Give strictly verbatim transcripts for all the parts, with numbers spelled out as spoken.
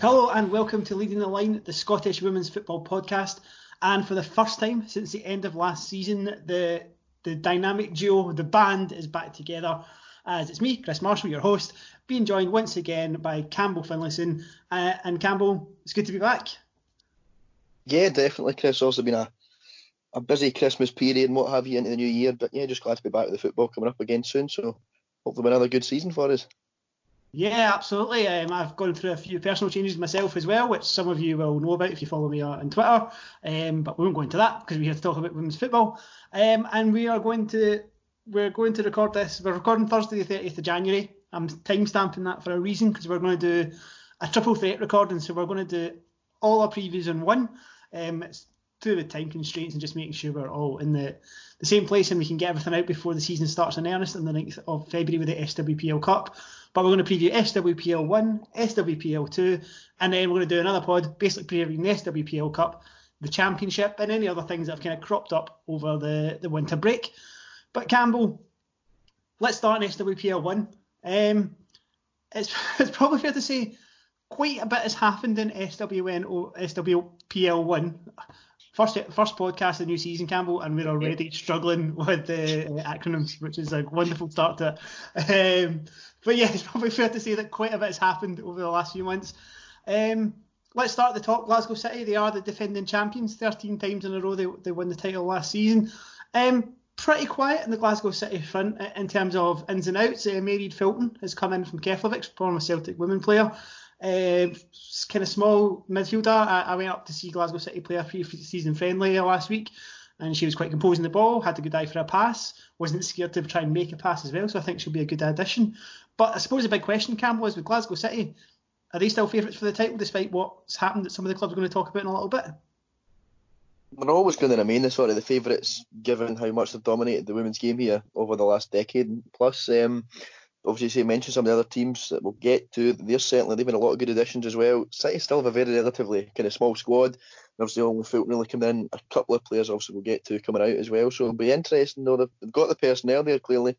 Hello and welcome to Leading the Line, the Scottish Women's Football Podcast. And for the first time since the end of last season, the the dynamic duo, the band, is back together. As it's me, Chris Marshall, your host, being joined once again by Campbell Finlayson. Uh, and Campbell, it's good to be back. Yeah, definitely, Chris. Also been a, a busy Christmas period and what have you into the new year. But yeah, just glad to be back with the football coming up again soon. So hopefully another good season for us. Yeah, absolutely. Um, I've gone through a few personal changes myself as well, which some of you will know about if you follow me on Twitter. Um, but we won't go into that because we're here to talk about women's football. Um, and we are going to we're going to record this. We're recording Thursday, the thirtieth of January. I'm timestamping that for a reason because we're going to do a triple threat recording. So we're going to do all our previews in one. Um, it's to do with time constraints and just making sure we're all in the, the same place and we can get everything out before the season starts in earnest on the ninth of February with the S W P L Cup. But we're going to preview S W P L one, S W P L two, and then we're going to do another pod basically previewing the S W P L Cup, the Championship, and any other things that have kind of cropped up over the, the winter break. But Campbell, let's start in S W P L one. Um, it's, it's probably fair to say quite a bit has happened in S W N or S W P L one. First, first podcast of the new season, Campbell, and we're already yeah. struggling with the uh, acronyms, which is a wonderful start to it. Um, but yeah, it's probably fair to say that quite a bit has happened over the last few months. Um, let's start at the top. Glasgow City, they are the defending champions. thirteen times in a row they, they won the title last season. Um, pretty quiet in the Glasgow City front in terms of ins and outs. Uh, Mairead Fulton has come in from Keflavik, former Celtic women player. Uh, kind of small midfielder. I, I went up to see Glasgow City play a pre-season friendly last week, and she was quite composing the ball, had a good eye for a pass, wasn't scared to try and make a pass as well, so I think she'll be a good addition. But I suppose the big question, Campbell, is with Glasgow City, are they still favourites for the title despite what's happened that some of the clubs are going to talk about in a little bit? They're always going to remain the sort of the favourites given how much they've dominated the women's game here over the last decade and plus. Um, Obviously, you mentioned some of the other teams that we'll get to. They're certainly, they've been a lot of good additions as well. City still have a very relatively kind of small squad. Obviously, only Fulton really coming in. A couple of players, obviously, we'll get to coming out as well. So it'll be interesting, though. They've got the personnel there, clearly,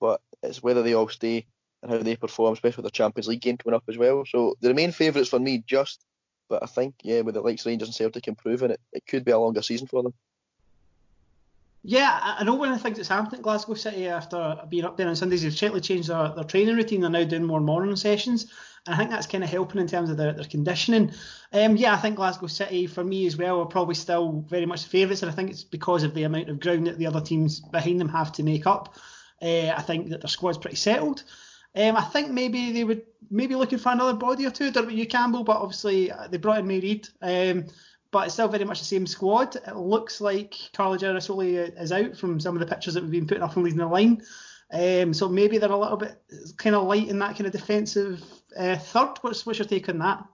but it's whether they all stay and how they perform, especially with their Champions League game coming up as well. So they remain favourites for me, just. But I think, yeah, with the likes of Rangers and Celtic improving, it, it could be a longer season for them. Yeah, I know one of the things that's happened at Glasgow City after being up there on Sundays, they've certainly changed their, their training routine. They're now doing more morning sessions. And I think that's kind of helping in terms of their, their conditioning. Um, yeah, I think Glasgow City, for me as well, are probably still very much the favourites. And I think it's because of the amount of ground that the other teams behind them have to make up. Uh, I think that their squad's pretty settled. Um, I think maybe they would maybe looking for another body or two. I don't know about you, Campbell, but obviously they brought in Mairead. Um But it's still very much the same squad. It looks like Carla Boyce is out from some of the pictures that we've been putting up and leading the line. Um, so maybe they're a little bit kind of light in that kind of defensive uh, third. What's, what's your take on that?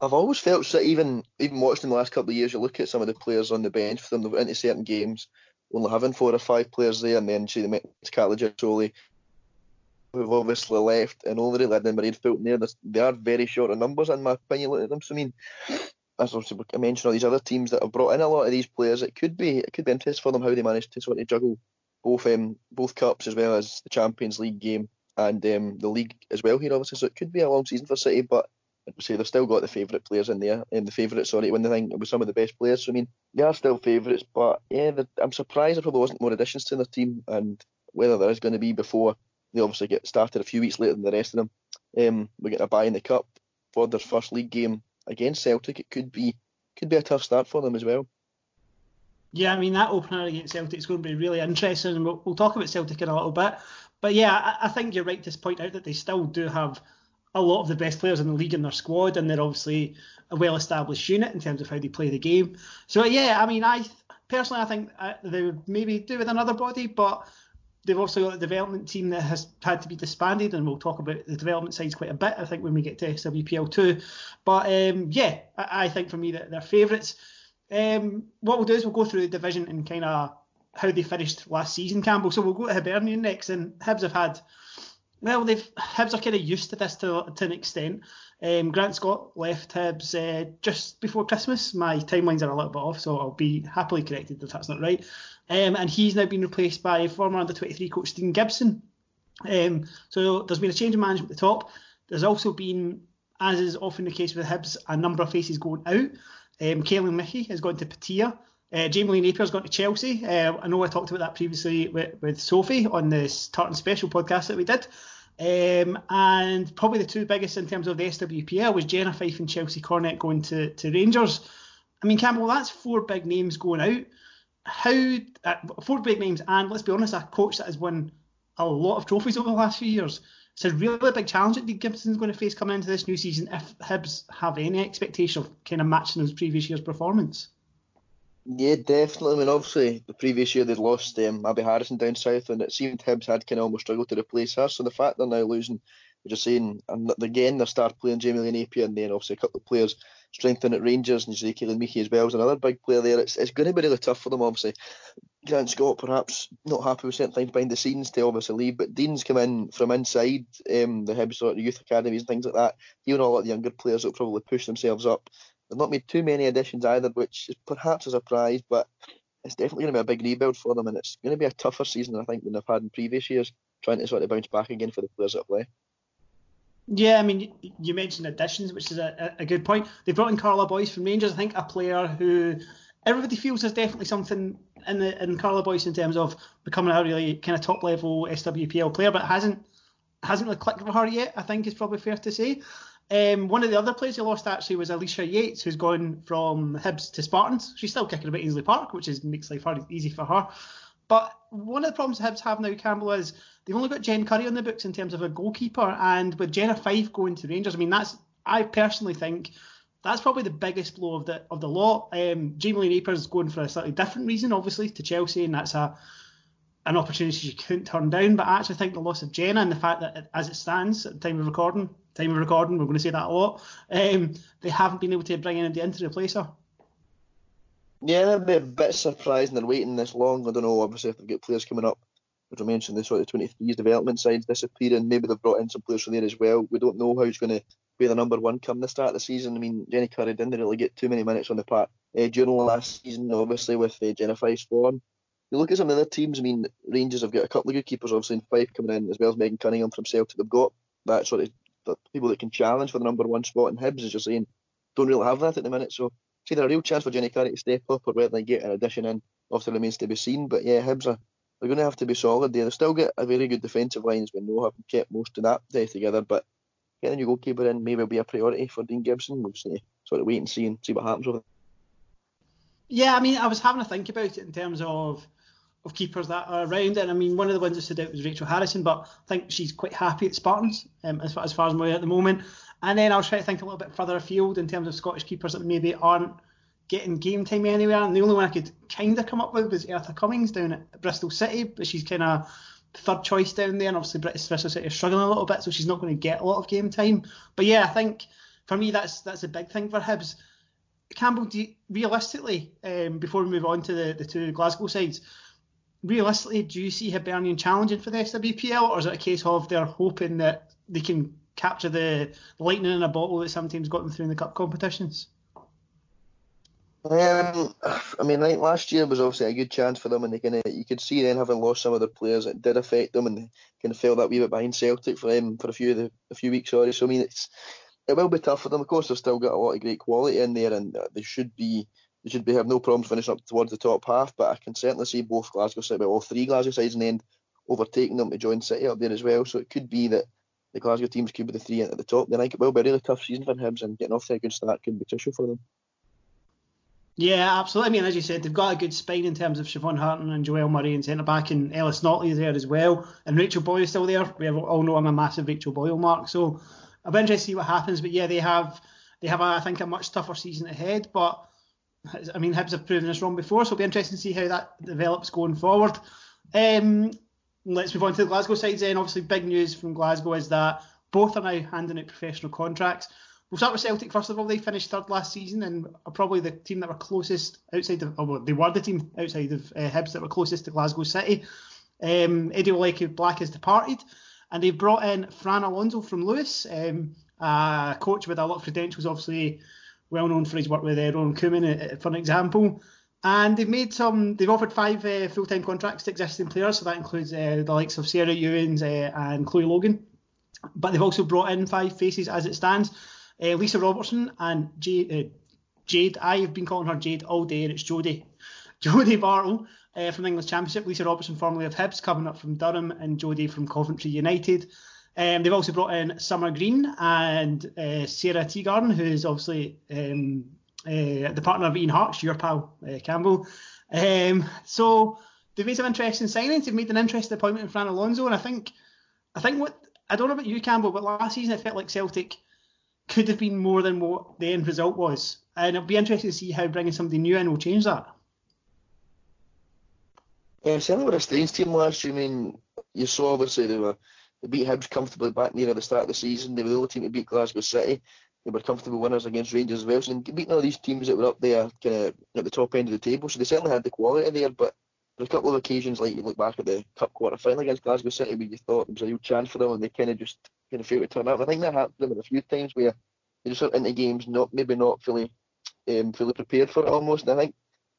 I've always felt that even even watching the last couple of years, you look at some of the players on the bench for them, they've into certain games, only having four or five players there, and then see the Carla Boyce, who've obviously left, and only really had them Mairead Fulton there. They are very short on numbers, in my opinion, looking at them. So I mean, as I mentioned, all these other teams that have brought in a lot of these players, it could be it could be interesting for them how they manage to sort of juggle both um, both cups as well as the Champions League game and um, the league as well here, obviously. So it could be a long season for City, but I would say they've still got the favourite players in there, and the favourite, sorry, to win the thing with some of the best players. So I mean, they are still favourites, but yeah, I'm surprised there probably wasn't more additions to their team, and whether there is going to be before they obviously get started a few weeks later than the rest of them. Um, we're getting a bye in the cup for their first league game against Celtic. It could be could be a tough start for them as well. Yeah, I mean, that opener against Celtic is going to be really interesting, and we'll, we'll talk about Celtic in a little bit. But yeah, I, I think you're right to point out that they still do have a lot of the best players in the league in their squad, and they're obviously a well-established unit in terms of how they play the game. So yeah, I mean, I personally I think they would maybe do with another body, but they've also got a development team that has had to be disbanded, and we'll talk about the development sides quite a bit, I think, when we get to S W P L two. But um, yeah, I, I think for me that they're favourites. Um, what we'll do is we'll go through the division and kind of how they finished last season, Campbell. So we'll go to Hibernian next, and Hibs have had, well, they've Hibs are kind of used to this to, to an extent. Um, Grant Scott left Hibs uh, just before Christmas. My timelines are a little bit off, so I'll be happily corrected if that's not right. Um, and he's now been replaced by former under twenty-three coach Stephen Gibson. Um, so there's been a change of management at the top. There's also been as is often the case with Hibs, a number of faces going out. Um, Kaylin Mickey has gone to Pattaya. Uh, Jamie Lee Napier has gone to Chelsea. Uh, I know I talked about that previously with, with Sophie on this Tartan Special podcast that we did. Um, and probably the two biggest in terms of the S W P L was Jenna Fife and Chelsea Cornett going to, to Rangers. I mean, Campbell, that's four big names going out. How uh, four big names, and let's be honest, a coach that has won a lot of trophies over the last few years. It's a really big challenge that Steve Gibson's going to face coming into this new season if Hibs have any expectation of kind of matching his previous year's performance. Yeah, definitely. I mean, obviously, the previous year they'd lost um, Abby Harrison down south, and it seemed Hibs had kind of almost struggled to replace her. So the fact they're now losing, we're just saying, and again, they start playing Jamie Lee Napier, and then obviously a couple of players strengthen at Rangers, and Jake and Miki as well is another big player there. It's it's going to be really tough for them, obviously. Grant Scott, perhaps not happy with certain things behind the scenes to obviously leave, but Dean's come in from inside um, the Hibs sort of youth academies and things like that. Even a lot of the younger players will probably push themselves up. They've not made too many additions either, which is perhaps a surprise, but it's definitely going to be a big rebuild for them, and it's going to be a tougher season, I think, than they've had in previous years, trying to sort of bounce back again for the players that play. Yeah, I mean, you mentioned additions, which is a, a good point. They brought in Carla Boyce from Rangers, I think, a player who everybody feels there's definitely something in the, in Carla Boyce in terms of becoming a really kind of top-level S W P L player, but hasn't hasn't really clicked for her yet, I think is probably fair to say. Um, one of the other players they lost, actually, was Alicia Yates, who's gone from Hibs to Spartans. She's still kicking about Ainsley Park, which is makes life hard, easy for her. But one of the problems Hibs have now, Campbell, is they've only got Jen Curry on the books in terms of a goalkeeper. And with Jenna Fife going to Rangers, I mean, that's I personally think that's probably the biggest blow of the of the lot. Um, Jamie Lee Napier is going for a slightly different reason, obviously, to Chelsea, and that's a an opportunity she couldn't turn down. But I actually think the loss of Jenna and the fact that, it, as it stands at the time of recording, time of recording, we're going to say that a lot, um, they haven't been able to bring anybody in to replace her. Yeah, that'd be a bit surprising they're waiting this long. I don't know, obviously, if they've got players coming up. As I mentioned, the sort of twenty-threes development side's disappearing. Maybe they've brought in some players from there as well. We don't know how it's going to be the number one come the start of the season. I mean, Jenny Curry didn't really get too many minutes on the park uh, during the last season, obviously, with uh, Jenna Fife's form. You look at some of the other teams, I mean, Rangers have got a couple of good keepers, obviously, in Fife coming in, as well as Megan Cunningham from Celtic. They've got that sort of the people that can challenge for the number one spot, and Hibs, as you're saying, don't really have that at the minute, so it's either a real chance for Jenny Curry to step up or whether they get an addition in, obviously remains to be seen. But yeah, Hibs are they're going to have to be solid there. They've still got a very good defensive line, as we know, having kept most of that depth together, but getting a new goalkeeper in maybe will be a priority for Dean Gibson. We'll see, sort of wait and see and see what happens with it. Yeah, I mean, I was having a think about it in terms of of keepers that are around, and I mean, one of the ones that stood out was Rachel Harrison, but I think she's quite happy at Spartans um, as, far, as far as I'm aware at the moment. And then I'll try to think a little bit further afield in terms of Scottish keepers that maybe aren't getting game time anywhere, and the only one I could kind of come up with was Eartha Cummings down at Bristol City, but she's kind of third choice down there, and obviously Bristol City is struggling a little bit, so she's not going to get a lot of game time. But yeah, I think for me that's that's a big thing for Hibs. Campbell, do you, realistically, um, before we move on to the, the two Glasgow sides, realistically, do you see Hibernian challenging for the S W P L, or is it a case of they're hoping that they can capture the lightning in a bottle that sometimes got them through in the cup competitions? Um, I mean, like last year was obviously a good chance for them, and they kind of you could see then having lost some of their players, it did affect them, and they kind of fell that wee bit behind Celtic for them for a few of the a few weeks. Sorry, so I mean, it's it will be tough for them. Of course, they've still got a lot of great quality in there, and they should be. They should be have no problems finishing up towards the top half, but I can certainly see both Glasgow City, well, all three Glasgow sides in the end, overtaking them to join City up there as well. So it could be that the Glasgow teams could be the three at the top. Then I think it will be a really tough season for Hibs, and getting off to a good start could be crucial for them. Yeah, absolutely. I mean, as you said, they've got a good spine in terms of Siobhan Harton and Joelle Murray in centre-back, and Ellis Notley there as well. And Rachel Boyle is still there. We all know I'm a massive Rachel Boyle mark, so I'll be interested to see what happens. But yeah, they have, they have, I think, a much tougher season ahead, but I mean, Hibs have proven us wrong before, so it'll be interesting to see how that develops going forward. Um, let's move on to the Glasgow sides then. Obviously, big news from Glasgow is that both are now handing out professional contracts. We'll start with Celtic, first of all. They finished third last season and are probably the team that were closest outside of, well, they were the team outside of uh, Hibs that were closest to Glasgow City. Um, Eddie Oleke Black has departed, and they brought in Fran Alonso from Lewis, um, a coach with a lot of credentials, obviously, well known for his work with uh, Ron Koeman, for an example. And they've made some, they've offered five uh, full-time contracts to existing players, so that includes uh, the likes of Sarah Ewins uh, and Chloe Logan. But they've also brought in five faces as it stands. Uh, Lisa Robertson and Jade, uh, Jade, I have been calling her Jade all day, and it's Jody. Jody Bartle uh, from the English Championship, Lisa Robertson formerly of Hibs coming up from Durham, and Jody from Coventry United. Um, they've also brought in Summer Green and uh, Sarah Teegarden, who is obviously um, uh, the partner of Ian Hart's, your pal, uh, Campbell. Um, so they've made some interesting signings. They've made an interesting appointment in Fran Alonso, and I think, I think what, I don't know about you, Campbell, but last season it felt like Celtic could have been more than what the end result was. And it'll be interesting to see how bringing somebody new in will change that. Yeah, certainly with a Staines team last year, I mean, you saw obviously they were they beat Hibs comfortably back near at the start of the season. They were the only team to beat Glasgow City. They were comfortable winners against Rangers as well. So they beat all these teams that were up there kind of at the top end of the table. So they certainly had the quality there, but there's a couple of occasions, like you look back at the cup quarter final against Glasgow City, where you thought there was a real chance for them, and they kind of just kind of failed to turn up. I think that happened to them a few times where they just sort of into games, not maybe not fully, um, fully prepared for it almost. And I think,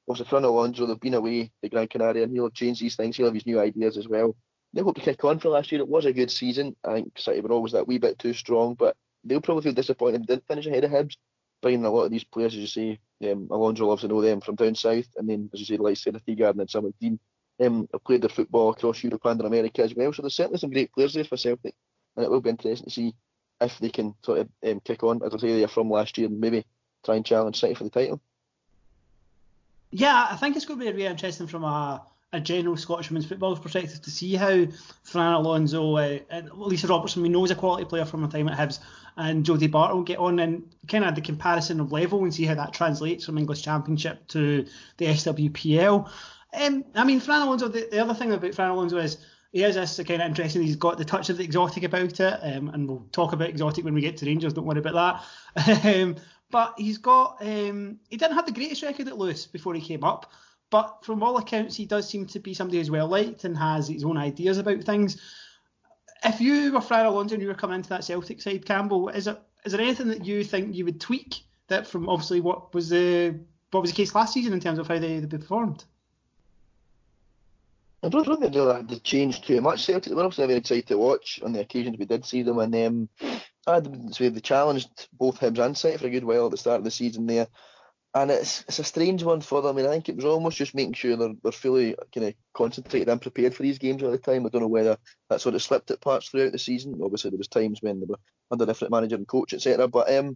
also Fran Alonso, they've been away to Gran Canaria, and he'll have changed these things. He'll have his new ideas as well. They hope to kick on for last year. It was a good season. I think City were always that wee bit too strong, but they'll probably feel disappointed. They didn't finish ahead of Hibs, buying a lot of these players, as you say. Um, Alonso loves to know them from down south, and then, as you say, like Sarah Teegarden and Summer Dean um, have played their football across Europe and in America as well. So there's certainly some great players there for Celtic, and it will be interesting to see if they can sort of um, kick on, as I say, they're from last year, and maybe try and challenge City for the title. Yeah, I think it's going to be really interesting from a, a general Scottish women's football perspective to see how Fran Alonso uh, and Lisa Robertson, we know is a quality player from her time at Hibs, and Jodie Bartle get on and kind of the comparison of level and see how that translates from English Championship to the S W P L. Um, I mean, Fran Alonso, the, the other thing about Fran Alonso is he is this kind of interesting. He's got the touch of the exotic about it, um, and we'll talk about exotic when we get to Rangers, don't worry about that. um, but he's got, um, he didn't have the greatest record at Lewis before he came up, but from all accounts, he does seem to be somebody who's well-liked and has his own ideas about things. If you were Fran Alonso and you were coming into that Celtic side, Campbell, is it, is there anything that you think you would tweak that from obviously what was the what was the case last season in terms of how they, they performed? I don't think they changed too much. Celtic were obviously a very exciting to watch on the occasions we did see them, and um, so they challenged both Hibs and City for a good while at the start of the season there. And it's it's a strange one for them. I mean, I think it was almost just making sure they're they're fully kind of concentrated and prepared for these games all the time. I don't know whether that's sort of slipped at parts throughout the season. Obviously, there was times when they were under different manager and coach, et cetera. But um,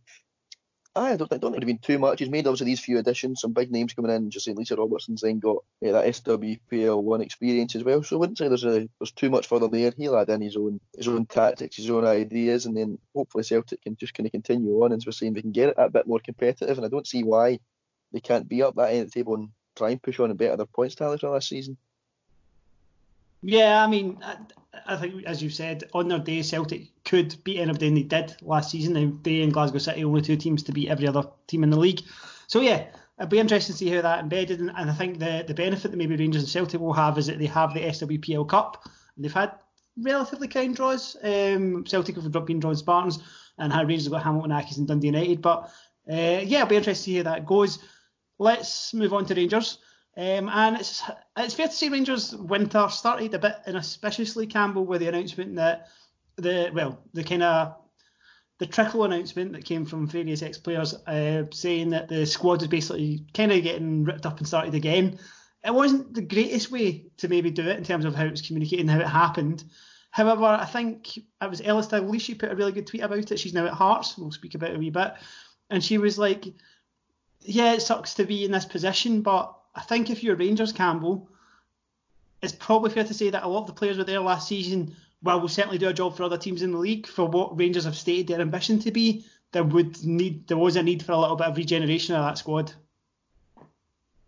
I don't I don't think it'd been too much. He's made obviously these few additions, some big names coming in. Just saying, Lisa Robertson's then got yeah, that S W P L one experience as well. So I wouldn't say there's a there's too much further there. He'll add in his own his own tactics, his own ideas, and then hopefully Celtic can just kind of continue on, and so we're saying they can get it a bit more competitive. And I don't see why they can't be up that end of the table and try and push on and better their points tally for last season. Yeah, I mean, I, I think, as you said, on their day, Celtic could beat anybody, and they did last season. They and Glasgow City, only two teams to beat every other team in the league. So, yeah, it'll be interesting to see how that embedded. And, and I think the, the benefit that maybe Rangers and Celtic will have is that they have the S W P L Cup. They've had relatively kind draws. Um, Celtic have been drawn Spartans, and how Rangers have got Hamilton Accies and Dundee United. But, uh, yeah, it'll be interesting to see how that goes. Let's move on to Rangers. Um, and it's it's fair to say Rangers' winter started a bit inauspiciously, Campbell, with the announcement that the well the kind of the trickle announcement that came from various ex-players uh, saying that the squad is basically kind of getting ripped up and started again. It wasn't the greatest way to maybe do it in terms of how it was communicated and how it happened. However, I think it was Alicia Yates, she put a really good tweet about it. She's now at Hearts. We'll speak about it a wee bit, and she was like, "Yeah, it sucks to be in this position, but." I think if you're Rangers, Campbell, it's probably fair to say that a lot of the players were there last season, while will certainly do a job for other teams in the league, for what Rangers have stated their ambition to be, there would need there was a need for a little bit of regeneration of that squad.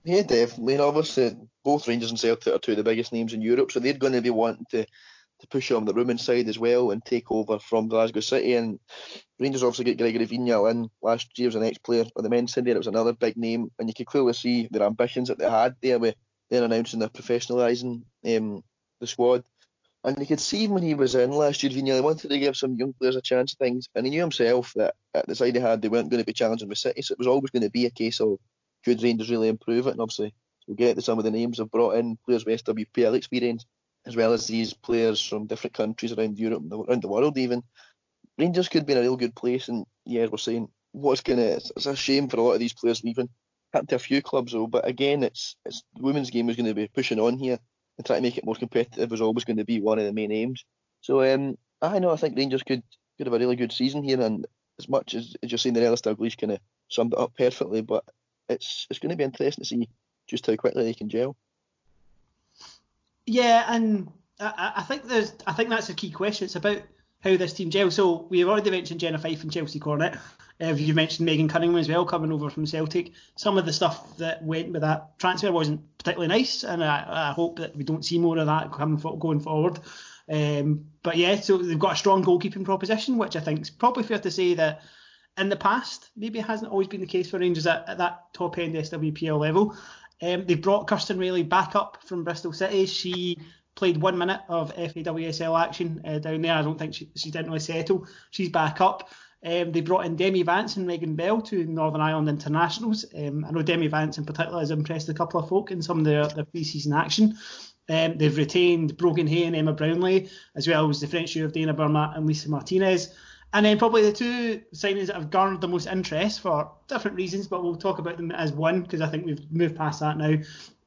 Yeah, definitely. And obviously, both Rangers and Celtic are two of the biggest names in Europe, so they're going to be wanting to, to push on the Roman side as well and take over from Glasgow City. And Rangers obviously get Gregory Vignal in last year as an ex-player on the men's side there. It was another big name, and you could clearly see their ambitions that they had there with them announcing they're professionalising um, the squad. And you could see when he was in last year, Vignal, he wanted to give some young players a chance at things, and he knew himself that at the side he had, they weren't going to be challenging with City, so it was always going to be a case of could Rangers really improve it. And obviously we'll get to some of the names they've brought in, players with S W P L experience, as well as these players from different countries around Europe and around the world even. Rangers could be in a real good place, and yeah, we're saying what's gonna. It's, it's a shame for a lot of these players leaving. Happened to a few clubs though, but again, it's it's the women's game is going to be pushing on here and trying to make it more competitive is always going to be one of the main aims. So um, I know I think Rangers could could have a really good season here, and as much as, as you're saying, the Alistair Gleesh kind of summed it up perfectly, but it's it's going to be interesting to see just how quickly they can gel. Yeah, and I, I think there's I think that's a key question. It's about how this team gels. So we've already mentioned Jenna Fife and Chelsea Cornet. Uh, you've mentioned Megan Cunningham as well, coming over from Celtic. Some of the stuff that went with that transfer wasn't particularly nice, and I, I hope that we don't see more of that coming for, going forward. Um, but yeah, so they've got a strong goalkeeping proposition, which I think is probably fair to say that in the past maybe hasn't always been the case for Rangers at, at that top end S W P L level. Um, they brought Kirsten Raley back up from Bristol City. She played one minute of F A W S L action uh, down there. I don't think she, she didn't really settle. She's back up. Um, they brought in Demi Vance and Megan Bell to Northern Ireland internationals. Um, I know Demi Vance in particular has impressed a couple of folk in some of their, their pre-season action. Um, they've retained Brogan Hay and Emma Brownley, as well as the French duo of Dana Burma and Lisa Martinez. And then probably the two signings that have garnered the most interest for different reasons, but we'll talk about them as one because I think we've moved past that now.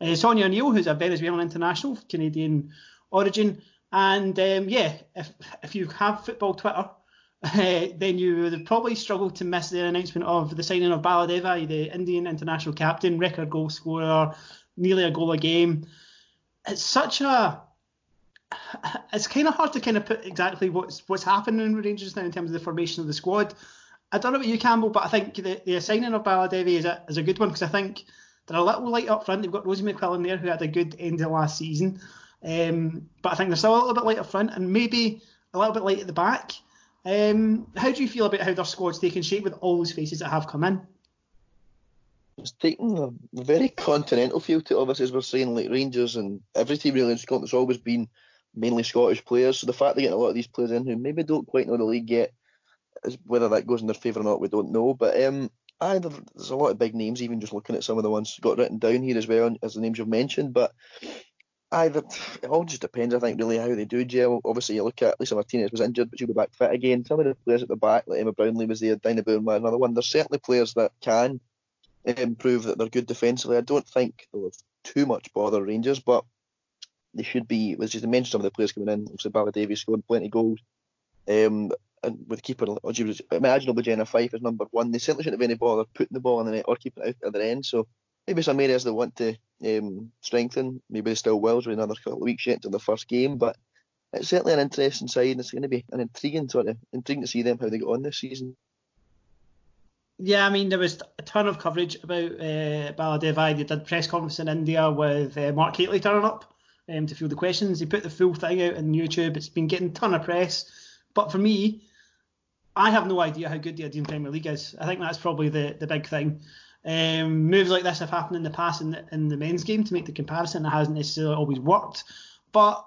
Uh, Sonia O'Neill, who's a Venezuelan international, Canadian origin. And um, yeah, if if you have football Twitter, Uh, then you would have probably struggled to miss the announcement of the signing of Bala Devi, the Indian international captain, record goal scorer, nearly a goal a game. It's such a... It's kind of hard to kind of put exactly what's what's happening with Rangers now in terms of the formation of the squad. I don't know about you, Campbell, but I think the, the signing of Bala Devi is a, is a good one because I think they're a little light up front. They've got Rosie McQuillan there who had a good end of last season. Um, but I think they're still a little bit light up front and maybe a little bit light at the back. Um, how do you feel about how their squad's taken shape with all those faces that have come in? It's taken a very continental feel to it, obviously, as we're saying, like Rangers and every team really in Scotland has always been mainly Scottish players, so the fact they're getting a lot of these players in who maybe don't quite know the league yet, whether that goes in their favour or not, we don't know, but um, I, there's a lot of big names, even just looking at some of the ones got written down here as well, as the names you've mentioned, but Either, it all just depends, I think, really how they do gel. Obviously, you look at Lisa Martinez was injured, but she'll be back fit again. Some of the players at the back, like Emma Brownley was there, Dinah Bournemouth, another one. There's certainly players that can um, prove that they're good defensively. I don't think they'll have too much bother Rangers, but they should be, as you mentioned, some of the players coming in. Obviously, Bala Devi scored plenty of goals. Um, and with keeper, imaginable Jenna Fife is number one. They certainly shouldn't have any bother putting the ball in the net or keeping it out at the other end, so maybe some areas they want to um, strengthen. Maybe they still will. It's been another couple of weeks yet until the first game, but it's certainly an interesting side, and it's going to be an intriguing sort of intriguing to see them how they got on this season. Yeah, I mean there was a ton of coverage about uh, Bala Devi. They did press conference in India with uh, Mark Haitley turning up um, to field the questions. He put the full thing out on YouTube. It's been getting a ton of press, but for me, I have no idea how good the Indian Premier League is. I think that's probably the the big thing. Um, moves like this have happened in the past in the, in the men's game to make the comparison. It hasn't necessarily always worked, but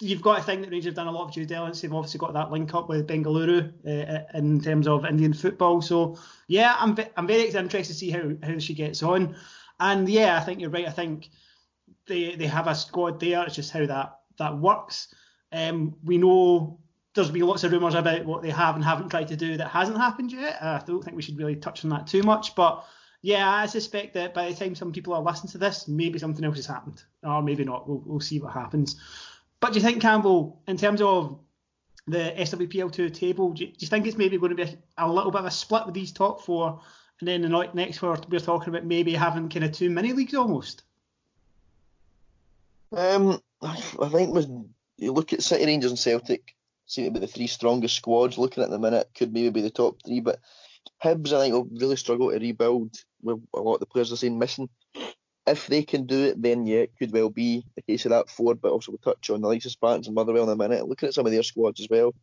you've got to think that Rangers have done a lot of due diligence. They've obviously got that link up with Bengaluru uh, in terms of Indian football. So yeah, I'm I'm very interested to see how, how she gets on. And yeah, I think you're right. I think they they have a squad there. It's just how that that works. Um, we know there's been lots of rumours about what they have and haven't tried to do that hasn't happened yet. I don't think we should really touch on that too much, but. Yeah, I suspect that by the time some people are listening to this, maybe something else has happened. Or maybe not. We'll, we'll see what happens. But do you think, Campbell, in terms of the S W P L two table, do you, do you think it's maybe going to be a, a little bit of a split with these top four? And then the next four, we're talking about maybe having kind of two mini-leagues almost? Um, I think when you look at City, Rangers and Celtic, seem to be the three strongest squads. Looking at the minute, could maybe be the top three, but Hibs, I think, will really struggle to rebuild with a lot of the players they're saying missing. If they can do it, then yeah, it could well be the case of that forward, but also we'll touch on the likes of Spartans and Motherwell in a minute. Looking at some of their squads as well,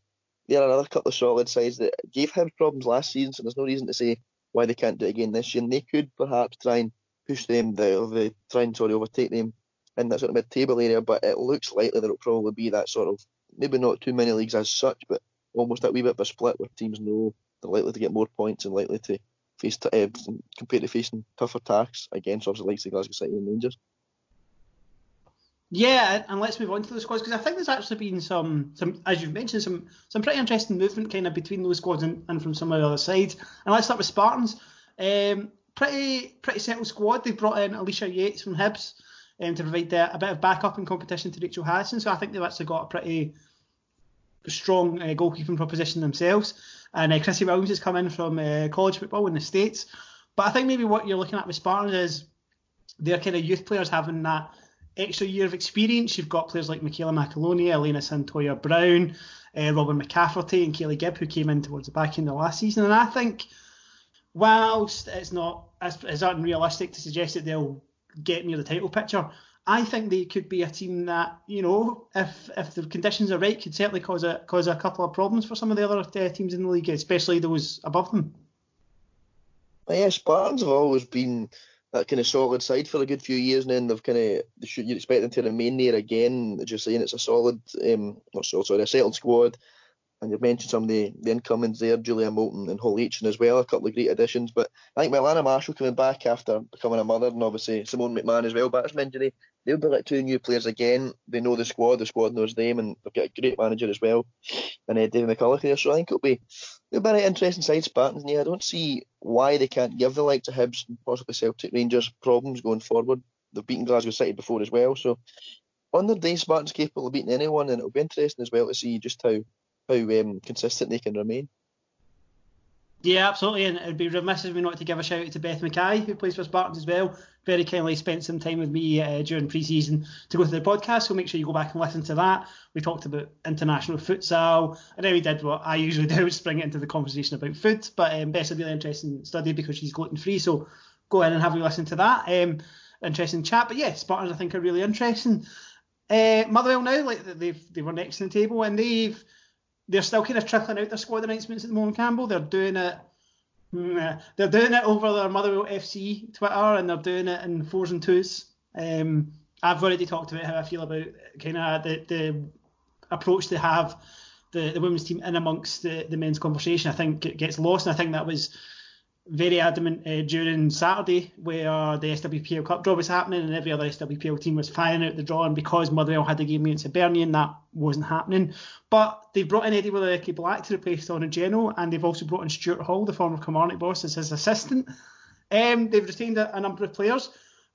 there are another couple of solid sides that gave Hibs problems last season, so there's no reason to say why they can't do it again this year, and they could perhaps try and push them, the, the, try and sorry, overtake them in that sort of mid-table area, but it looks likely that it'll probably be that sort of, maybe not too many leagues as such, but almost that wee bit of a split where teams know they're likely to get more points and likely to face t- uh, compared to facing tougher tasks against obviously likes the Glasgow City and Rangers. Yeah, and let's move on to those squads, because I think there's actually been some, some, as you've mentioned, some some pretty interesting movement kind of between those squads and, and from some of the other sides. And let's start with Spartans. Um, pretty pretty settled squad. They brought in Alicia Yates from Hibs um, to provide uh, a bit of backup in competition to Rachel Harrison. So I think they've actually got a pretty strong uh, goalkeeping proposition themselves. And uh, Chrissy Williams has come in from uh, college football in the States. But I think maybe what you're looking at with Spartans is their kind of youth players having that extra year of experience. You've got players like Michaela Macaloni, Elena Santoya Brown, uh, Robin McCafferty and Kayleigh Gibb, who came in towards the back end of last season. And I think whilst it's not as, as unrealistic to suggest that they'll get near the title picture, I think they could be a team that, you know, if if the conditions are right, could certainly cause a, cause a couple of problems for some of the other uh, teams in the league, especially those above them. Well, yeah, Spartans have always been that kind of solid side for a good few years, and then they've kind of, you'd expect them to remain there again. Just saying, it's a solid, um, not solid, sorry, a settled squad. And you've mentioned some of the, the incomings there, Julia Moulton and Holly Eachin as well, a couple of great additions. But I think Milana Marshall coming back after becoming a mother, and obviously Simone McMahon as well, batsman injury, they'll be like two new players again. They know the squad, the squad knows them, and they've got a great manager as well, and uh, David McCulloch there. So I think it'll be, it'll be a very interesting side, Spartans. And yeah, I don't see why they can't give the likes of Hibs and possibly Celtic Rangers problems going forward. They've beaten Glasgow City before as well. So on their day, Spartans capable of beating anyone, and it'll be interesting as well to see just how how um, consistent they can remain. Yeah, absolutely, and it would be remiss of me not to give a shout out to Beth Mackay, who plays for Spartans as well. Very kindly spent some time with me uh, during pre-season to go through the podcast, so make sure you go back and listen to that. We talked about international futsal, and then we did what I usually do, is bring it into the conversation about food, but um, Beth's a really interesting study because she's gluten-free, so go in and have a listen to that. Um, interesting chat, but yeah, Spartans I think are really interesting. Uh, Motherwell now, like they've, they were next in the table, and they've They're still kind of trickling out their squad announcements at the moment, Campbell. They're doing it They're doing it over their Motherwell F C Twitter, and they're doing it in fours and twos. Um, I've already talked about how I feel about kind of the, the approach they have, the, the women's team in amongst the, the men's conversation. I think it gets lost, and I think that was very adamant uh, during Saturday, where the S W P L Cup draw was happening and every other S W P L team was firing out the draw, and because Motherwell had the game against Hibernian, that wasn't happening. But they brought in Eddie Willecki Black to replace Donna Geno, and they've also brought in Stuart Hall, the former Kilmarnock boss, as his assistant. Um, they've retained a, a number of players.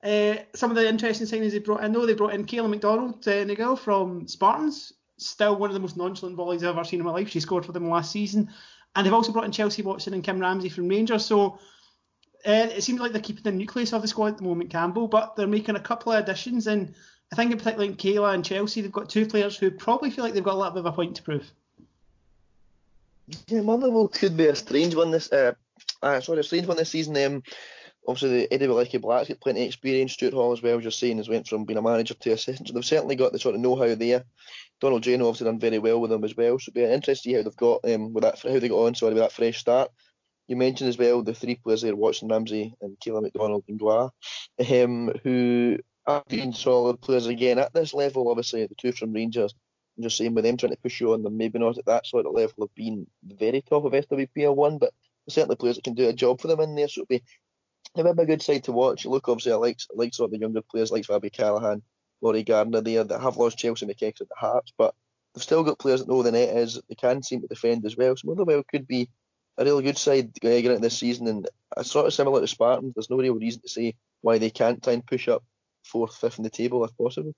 Uh, some of the interesting signings they brought in, though, they brought in Kayla McDonald, uh, the girl from Spartans, still one of the most nonchalant volleys I've ever seen in my life. She scored for them last season. And they've also brought in Chelsea Watson and Kim Ramsey from Rangers. So uh, it seems like they're keeping the nucleus of the squad at the moment, Campbell, but they're making a couple of additions. And I think in particular in Kayla and Chelsea, they've got two players who probably feel like they've got a little bit of a point to prove. Yeah, Motherwell could be a strange one this uh, uh, sorry, a strange one this season. Um, obviously, the Eddie Willecki Black's got plenty of experience. Stuart Hall, as well, as you're saying, has went from being a manager to assistant. So they've certainly got the sort of know-how there. Donald Jane obviously done very well with them as well, so it'll be interesting to see how they've got um, with that, how they got on. Sorry, with that fresh start. You mentioned as well the three players there: Watson, Ramsey, and Kayla McDonald and Gua, um, who have been solid players again at this level. Obviously, the two from Rangers. I'm just saying, with them trying to push you on, they're maybe not at that sort of level of being the very top of S W P L one, but certainly players that can do a job for them in there. So it'll be, it'll be a good side to watch. Look, obviously, I like like sort of the younger players, like Fabi Callahan, Laurie Gardner there, that have lost Chelsea McKex at the Hearts, but they've still got players that know the net is, they can seem to defend as well. So Motherwell could be a real good side going into this season, and it's sort of similar to Spartans. There's no real reason to say why they can't try and push up fourth, fifth in the table if possible.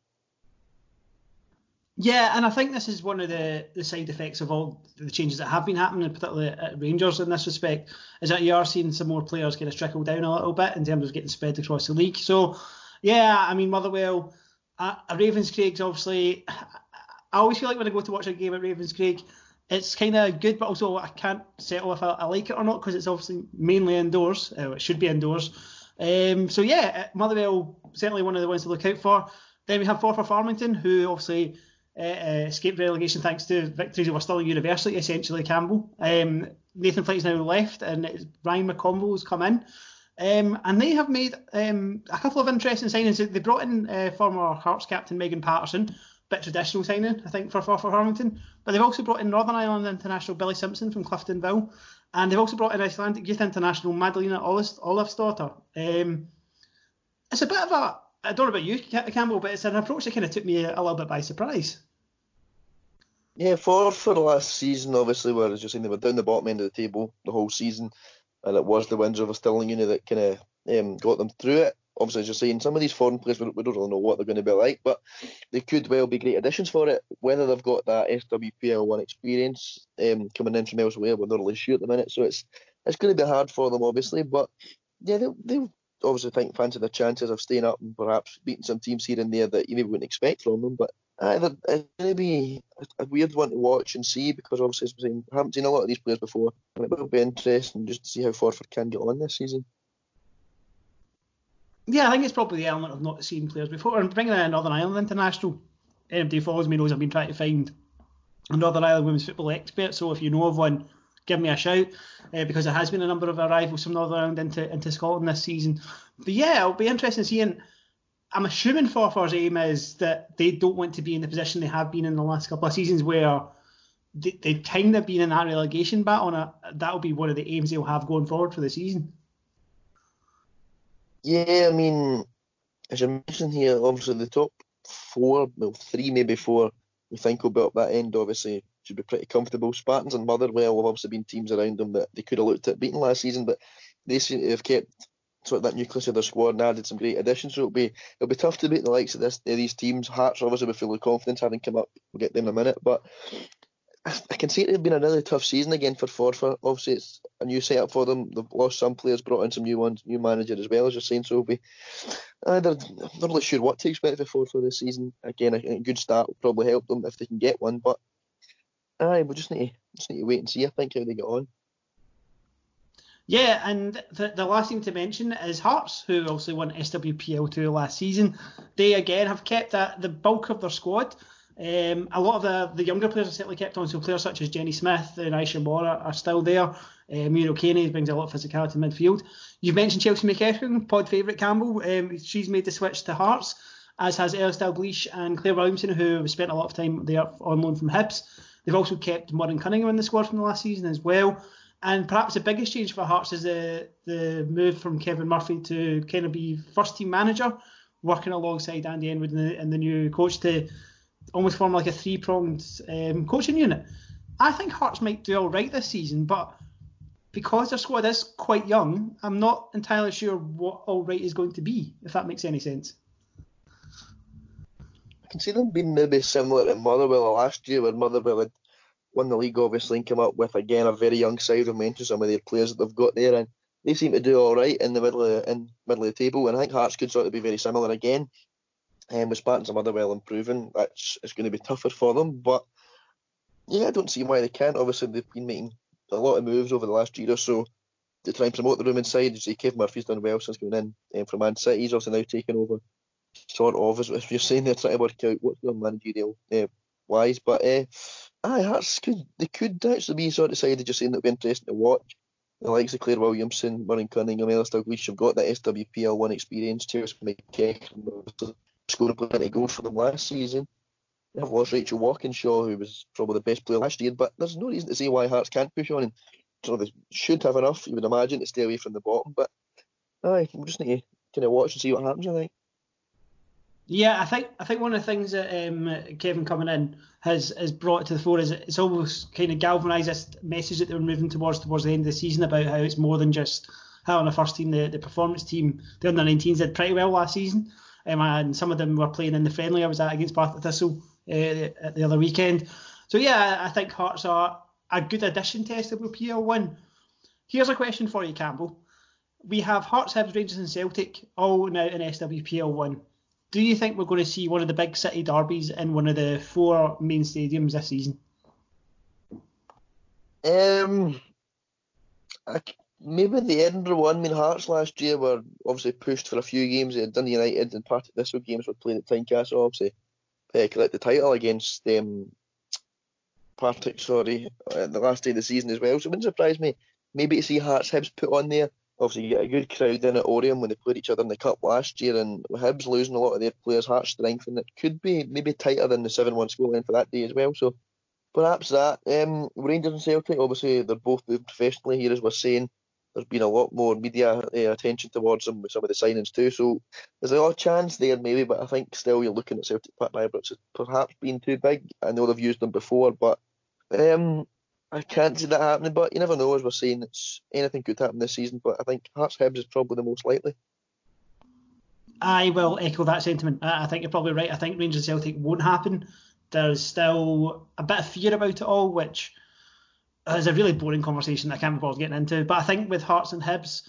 Yeah, and I think this is one of the, the side effects of all the changes that have been happening, particularly at Rangers in this respect, is that you are seeing some more players kind of trickle down a little bit in terms of getting spread across the league. So, yeah, I mean, Motherwell... Uh, Ravenscraig's obviously, I always feel like when I go to watch a game at Ravenscraig, it's kind of good, but also I can't settle if I, I like it or not, because it's obviously mainly indoors. Uh, it should be indoors. Um, so yeah, Motherwell certainly one of the ones to look out for. Then we have Forfar Farmington, who obviously uh, uh, escaped relegation thanks to victories over Stirling University, essentially, Campbell. Um, Nathan Flight's now left, and it's Ryan McConville has come in. Um, and they have made um, a couple of interesting signings. They brought in uh, former Hearts captain Megan Patterson, bit traditional signing, I think, for for, for Farmington. But they've also brought in Northern Ireland international Billy Simpson from Cliftonville, and they've also brought in Icelandic youth international Madalena Olafsdóttir. Um, it's a bit of a I don't know about you, Campbell, but it's an approach that kind of took me a, a little bit by surprise. Yeah, for for the last season, obviously, where as you're saying, they were down the bottom end of the table the whole season, and it was the wins over Stirling Uni that kind of um, got them through it. Obviously, as you're saying, some of these foreign players, we don't really know what they're going to be like, but they could well be great additions for it. Whether they've got that S W P L one experience um, coming in from elsewhere, we're not really sure at the minute, so it's it's going to be hard for them, obviously, but yeah, they they obviously think fancy their chances of staying up and perhaps beating some teams here and there that you maybe wouldn't expect from them, but uh, it's going to be a weird one to watch and see, because obviously as we're saying, I haven't seen a lot of these players before, and it will be interesting just to see how Forfar can get on this season. Yeah, I think it's probably the element of not seeing players before. And bringing in a Northern Ireland international, anybody who follows me knows I've been trying to find a Northern Ireland women's football expert, so if you know of one, give me a shout, uh, because there has been a number of arrivals from Northern Ireland into, into Scotland this season. But yeah, it'll be interesting seeing. I'm assuming Forfar's aim is that they don't want to be in the position they have been in the last couple of seasons, where they, they've kind of been in that relegation battle, and a, that'll be one of the aims they'll have going forward for the season. Yeah, I mean, as you mentioned here, obviously the top four, well, three maybe four, we think will be up that end, obviously, should be pretty comfortable. Spartans and Motherwell have obviously been teams around them that they could have looked at beating last season, but they seem to have kept sort of that nucleus of their squad and added some great additions, so it'll be it'll be tough to beat the likes of this these teams. Hearts, obviously, with full of confidence, having come up, we'll get them in a minute, but I can see it had been another tough season again for Forfar. Obviously, it's a new setup for them. They've lost some players, brought in some new ones, new manager as well, as you're saying. So we, uh, they're not really sure what to expect for Forfar this season. Again, a good start will probably help them if they can get one. But aye, we just need to, just need to wait and see, I think, how they get on. Yeah, and the, the last thing to mention is Hearts, who also won S W P L two last season. They, again, have kept that, the bulk of their squad. Um, a lot of the, the younger players are certainly kept on, so players such as Jenny Smith and Aisha Moore are, are still there. Um, Muriel Caney brings a lot of physicality in midfield. You've mentioned Chelsea McEachern, pod favourite Campbell. Um, she's made the switch to Hearts, as has Ellis Dalgleish and Claire Williamson, who spent a lot of time there on loan from Hibs. They've also kept Murren Cunningham in the squad from the last season as well. And perhaps the biggest change for Hearts is the, the move from Kevin Murphy to kind of be first team manager, working alongside Andy Enwood and the, and the new coach to almost form like a three-pronged um, coaching unit. I think Hearts might do all right this season, but because their squad is quite young, I'm not entirely sure what all right is going to be, if that makes any sense. I can see them being maybe similar to Motherwell last year, where Motherwell had won the league, obviously, and come up with, again, a very young side. I mentioned some of their players that they've got there, and they seem to do all right in the middle of, in middle of the table, and I think Hearts could sort of be very similar again. Um, with Spartans and Motherwell improving, that's it's going to be tougher for them. But yeah, I don't see why they can't. Obviously, they've been making a lot of moves over the last year or so to try and promote the room inside. You see, Kev Murphy's done well since coming in um, from Man City. He's also now taken over, sort of, as, as you're saying, they're trying to work out what's going on managerial uh, wise. But uh, aye, Hearts could they could actually be sort of decided. You're saying that would be interesting to watch. The likes of Claire Williamson, Murren Cunningham, Ellis Dalgleish have got that S W P L one experience. Chelsea McEachern scored plenty of goals for them last season. They've lost Rachel Walkinshaw, who was probably the best player last year, but there's no reason to see why Hearts can't push on, and so they should have enough, you would imagine, to stay away from the bottom. But aye, we just need to kind of watch and see what happens, I think. Yeah, I think I think one of the things that um, Kevin coming in has, has brought to the fore is it's almost kind of galvanised this message that they were moving towards towards the end of the season about how it's more than just how on the first team, the, the performance team, the under nineteens did pretty well last season. Um, and some of them were playing in the friendly I was at against Bath Thistle uh, at the other weekend. So yeah, I think Hearts are a good addition to S W P L one. Here's a question for you, Campbell. We have Hearts, Hibs, Rangers and Celtic all now in S W P L one. Do you think we're going to see one of the big city derbies in one of the four main stadiums this season? Um, I, maybe the Edinburgh one. I mean, Hearts last year were obviously pushed for a few games. They had done the United and part of this games were played at Tynecastle, obviously. They collect the title against um, Partick, sorry, at the last day of the season as well. So it wouldn't surprise me maybe to see Hearts Hibs put on there. Obviously, you get a good crowd in at Orion when they played each other in the Cup last year, and Hibs losing a lot of their players, Hearts strength, and it could be maybe tighter than the seven one scoreline for that day as well. So perhaps that. Um, Rangers and Celtic, obviously, they're both moved professionally here, as we're saying. there's been a lot more media uh, attention towards them with some of the signings too. So there's an odd chance there maybe, but I think still you're looking at Celtic Park Ibrox as perhaps being too big. I know they've used them before, but um, I can't see that happening. But you never know, as we're saying, it's, anything could happen this season. But I think Hearts Hibs is probably the most likely. I will echo that sentiment. I think you're probably right. I think Rangers Celtic won't happen. There's still a bit of fear about it all, which is a really boring conversation that I can't be bothered getting into. But I think with Hearts and Hibs,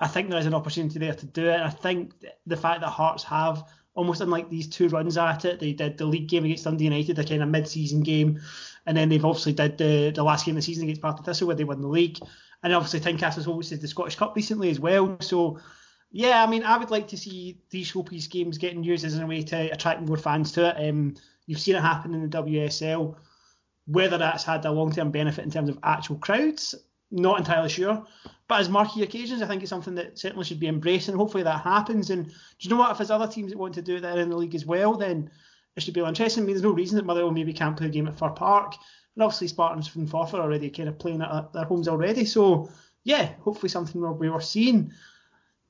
I think there is an opportunity there to do it. I think the fact that Hearts have almost done like these two runs at it. They did the league game against Dundee United, a kind of mid-season game. And then they've obviously did the, the last game of the season against Partick Thistle where they won the league. And obviously Tincastle's hosted the Scottish Cup recently as well. So yeah, I mean, I would like to see these showpiece games getting used as a way to attract more fans to it. Um, you've seen it happen in the W S L. Whether that's had a long-term benefit in terms of actual crowds, not entirely sure. But as marquee occasions, I think it's something that certainly should be embraced, and hopefully that happens. And do you know what? If there's other teams that want to do that in the league as well, then it should be interesting. I mean, there's no reason that Motherwell maybe can't play a game at Fir Park. And obviously Spartans from Forfar are already kind of playing at their homes already. So, yeah, hopefully something will be worth seeing.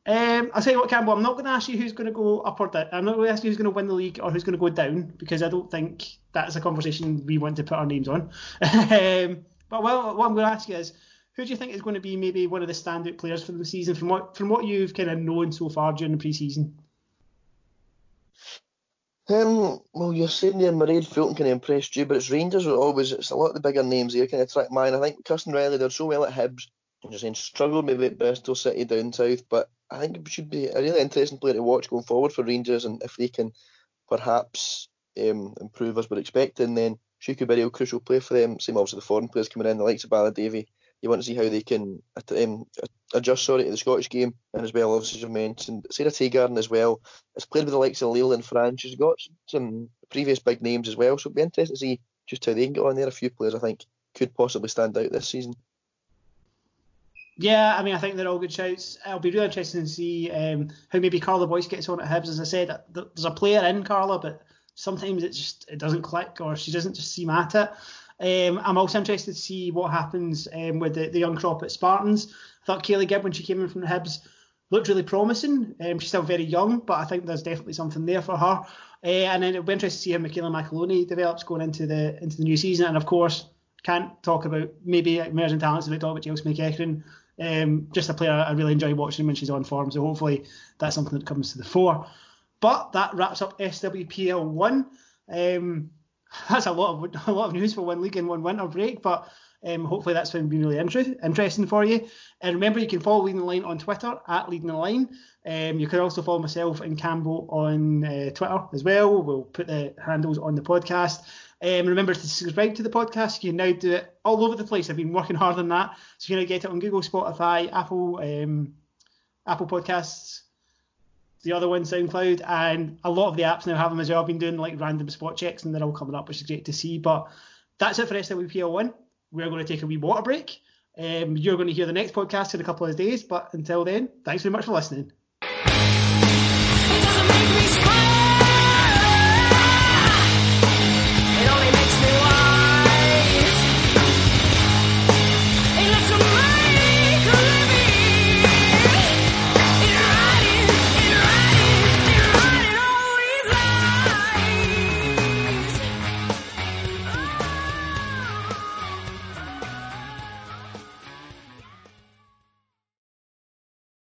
Um, I'll tell you what, Campbell, I'm not going to ask you who's going to go up or down. I'm not going to ask you who's going to win the league or who's going to go down, because I don't think that's a conversation we want to put our names on. um, but well, what I'm going to ask you is, who do you think is going to be maybe one of the standout players for the season from what from what you've kind of known so far during the pre-season? Um, well, you're saying there Mairead Fulton kind of impressed you, but it's Rangers are always, it's a lot of the bigger names there kind of attract mine. I think Kirsten Riley did so well at Hibs, I'm just saying struggled maybe at Bristol City down south, but I think it should be a really interesting player to watch going forward for Rangers, and if they can perhaps um, improve as we're expecting, then she could be a real crucial player for them. Same obviously the foreign players coming in, the likes of Bala Devi. You want to see how they can um, adjust sorry, to the Scottish game, and as well, obviously, as you mentioned, Sarah Teegarden as well has played with the likes of Lille and France. She's got some previous big names as well, so it'll be interesting to see just how they can get on there. A few players I think could possibly stand out this season. Yeah, I mean, I think they're all good shouts. It'll be really interesting to see um, how maybe Carla Boyce gets on at Hibs. As I said, there's a player in Carla, but sometimes it just it doesn't click, or she doesn't just seem at it. Um, I'm also interested to see what happens um, with the, the young crop at Spartans. I thought Kayleigh Gibb, when she came in from the Hibs, looked really promising. Um, she's still very young, but I think there's definitely something there for her. Uh, and then it'll be interesting to see how Michaela McAloney develops going into the into the new season. And of course, can't talk about maybe emerging talents without talking about Jaels McEachran. Um, just a player I really enjoy watching when she's on form, so hopefully that's something that comes to the fore. But that wraps up S W P L one. Um, that's a lot of a lot of news for one league in one winter break, but um, hopefully that's been really inter- interesting for you. And remember, you can follow Leading the Line on Twitter at Leading the Line. Um, you can also follow myself and Campbell on uh, Twitter as well. We'll put the handles on the podcast. Um, remember to subscribe to the podcast. You can now do it all over the place. I've been working hard on that. So you can now get it on Google, Spotify, Apple, um, Apple Podcasts, the other one, SoundCloud, and a lot of the apps now have them as well. I've been doing like random spot checks, and they're all coming up, which is great to see. But that's it for S W P L one. We're going to take a wee water break. Um, you're going to hear the next podcast in a couple of days. But until then, thanks very much for listening.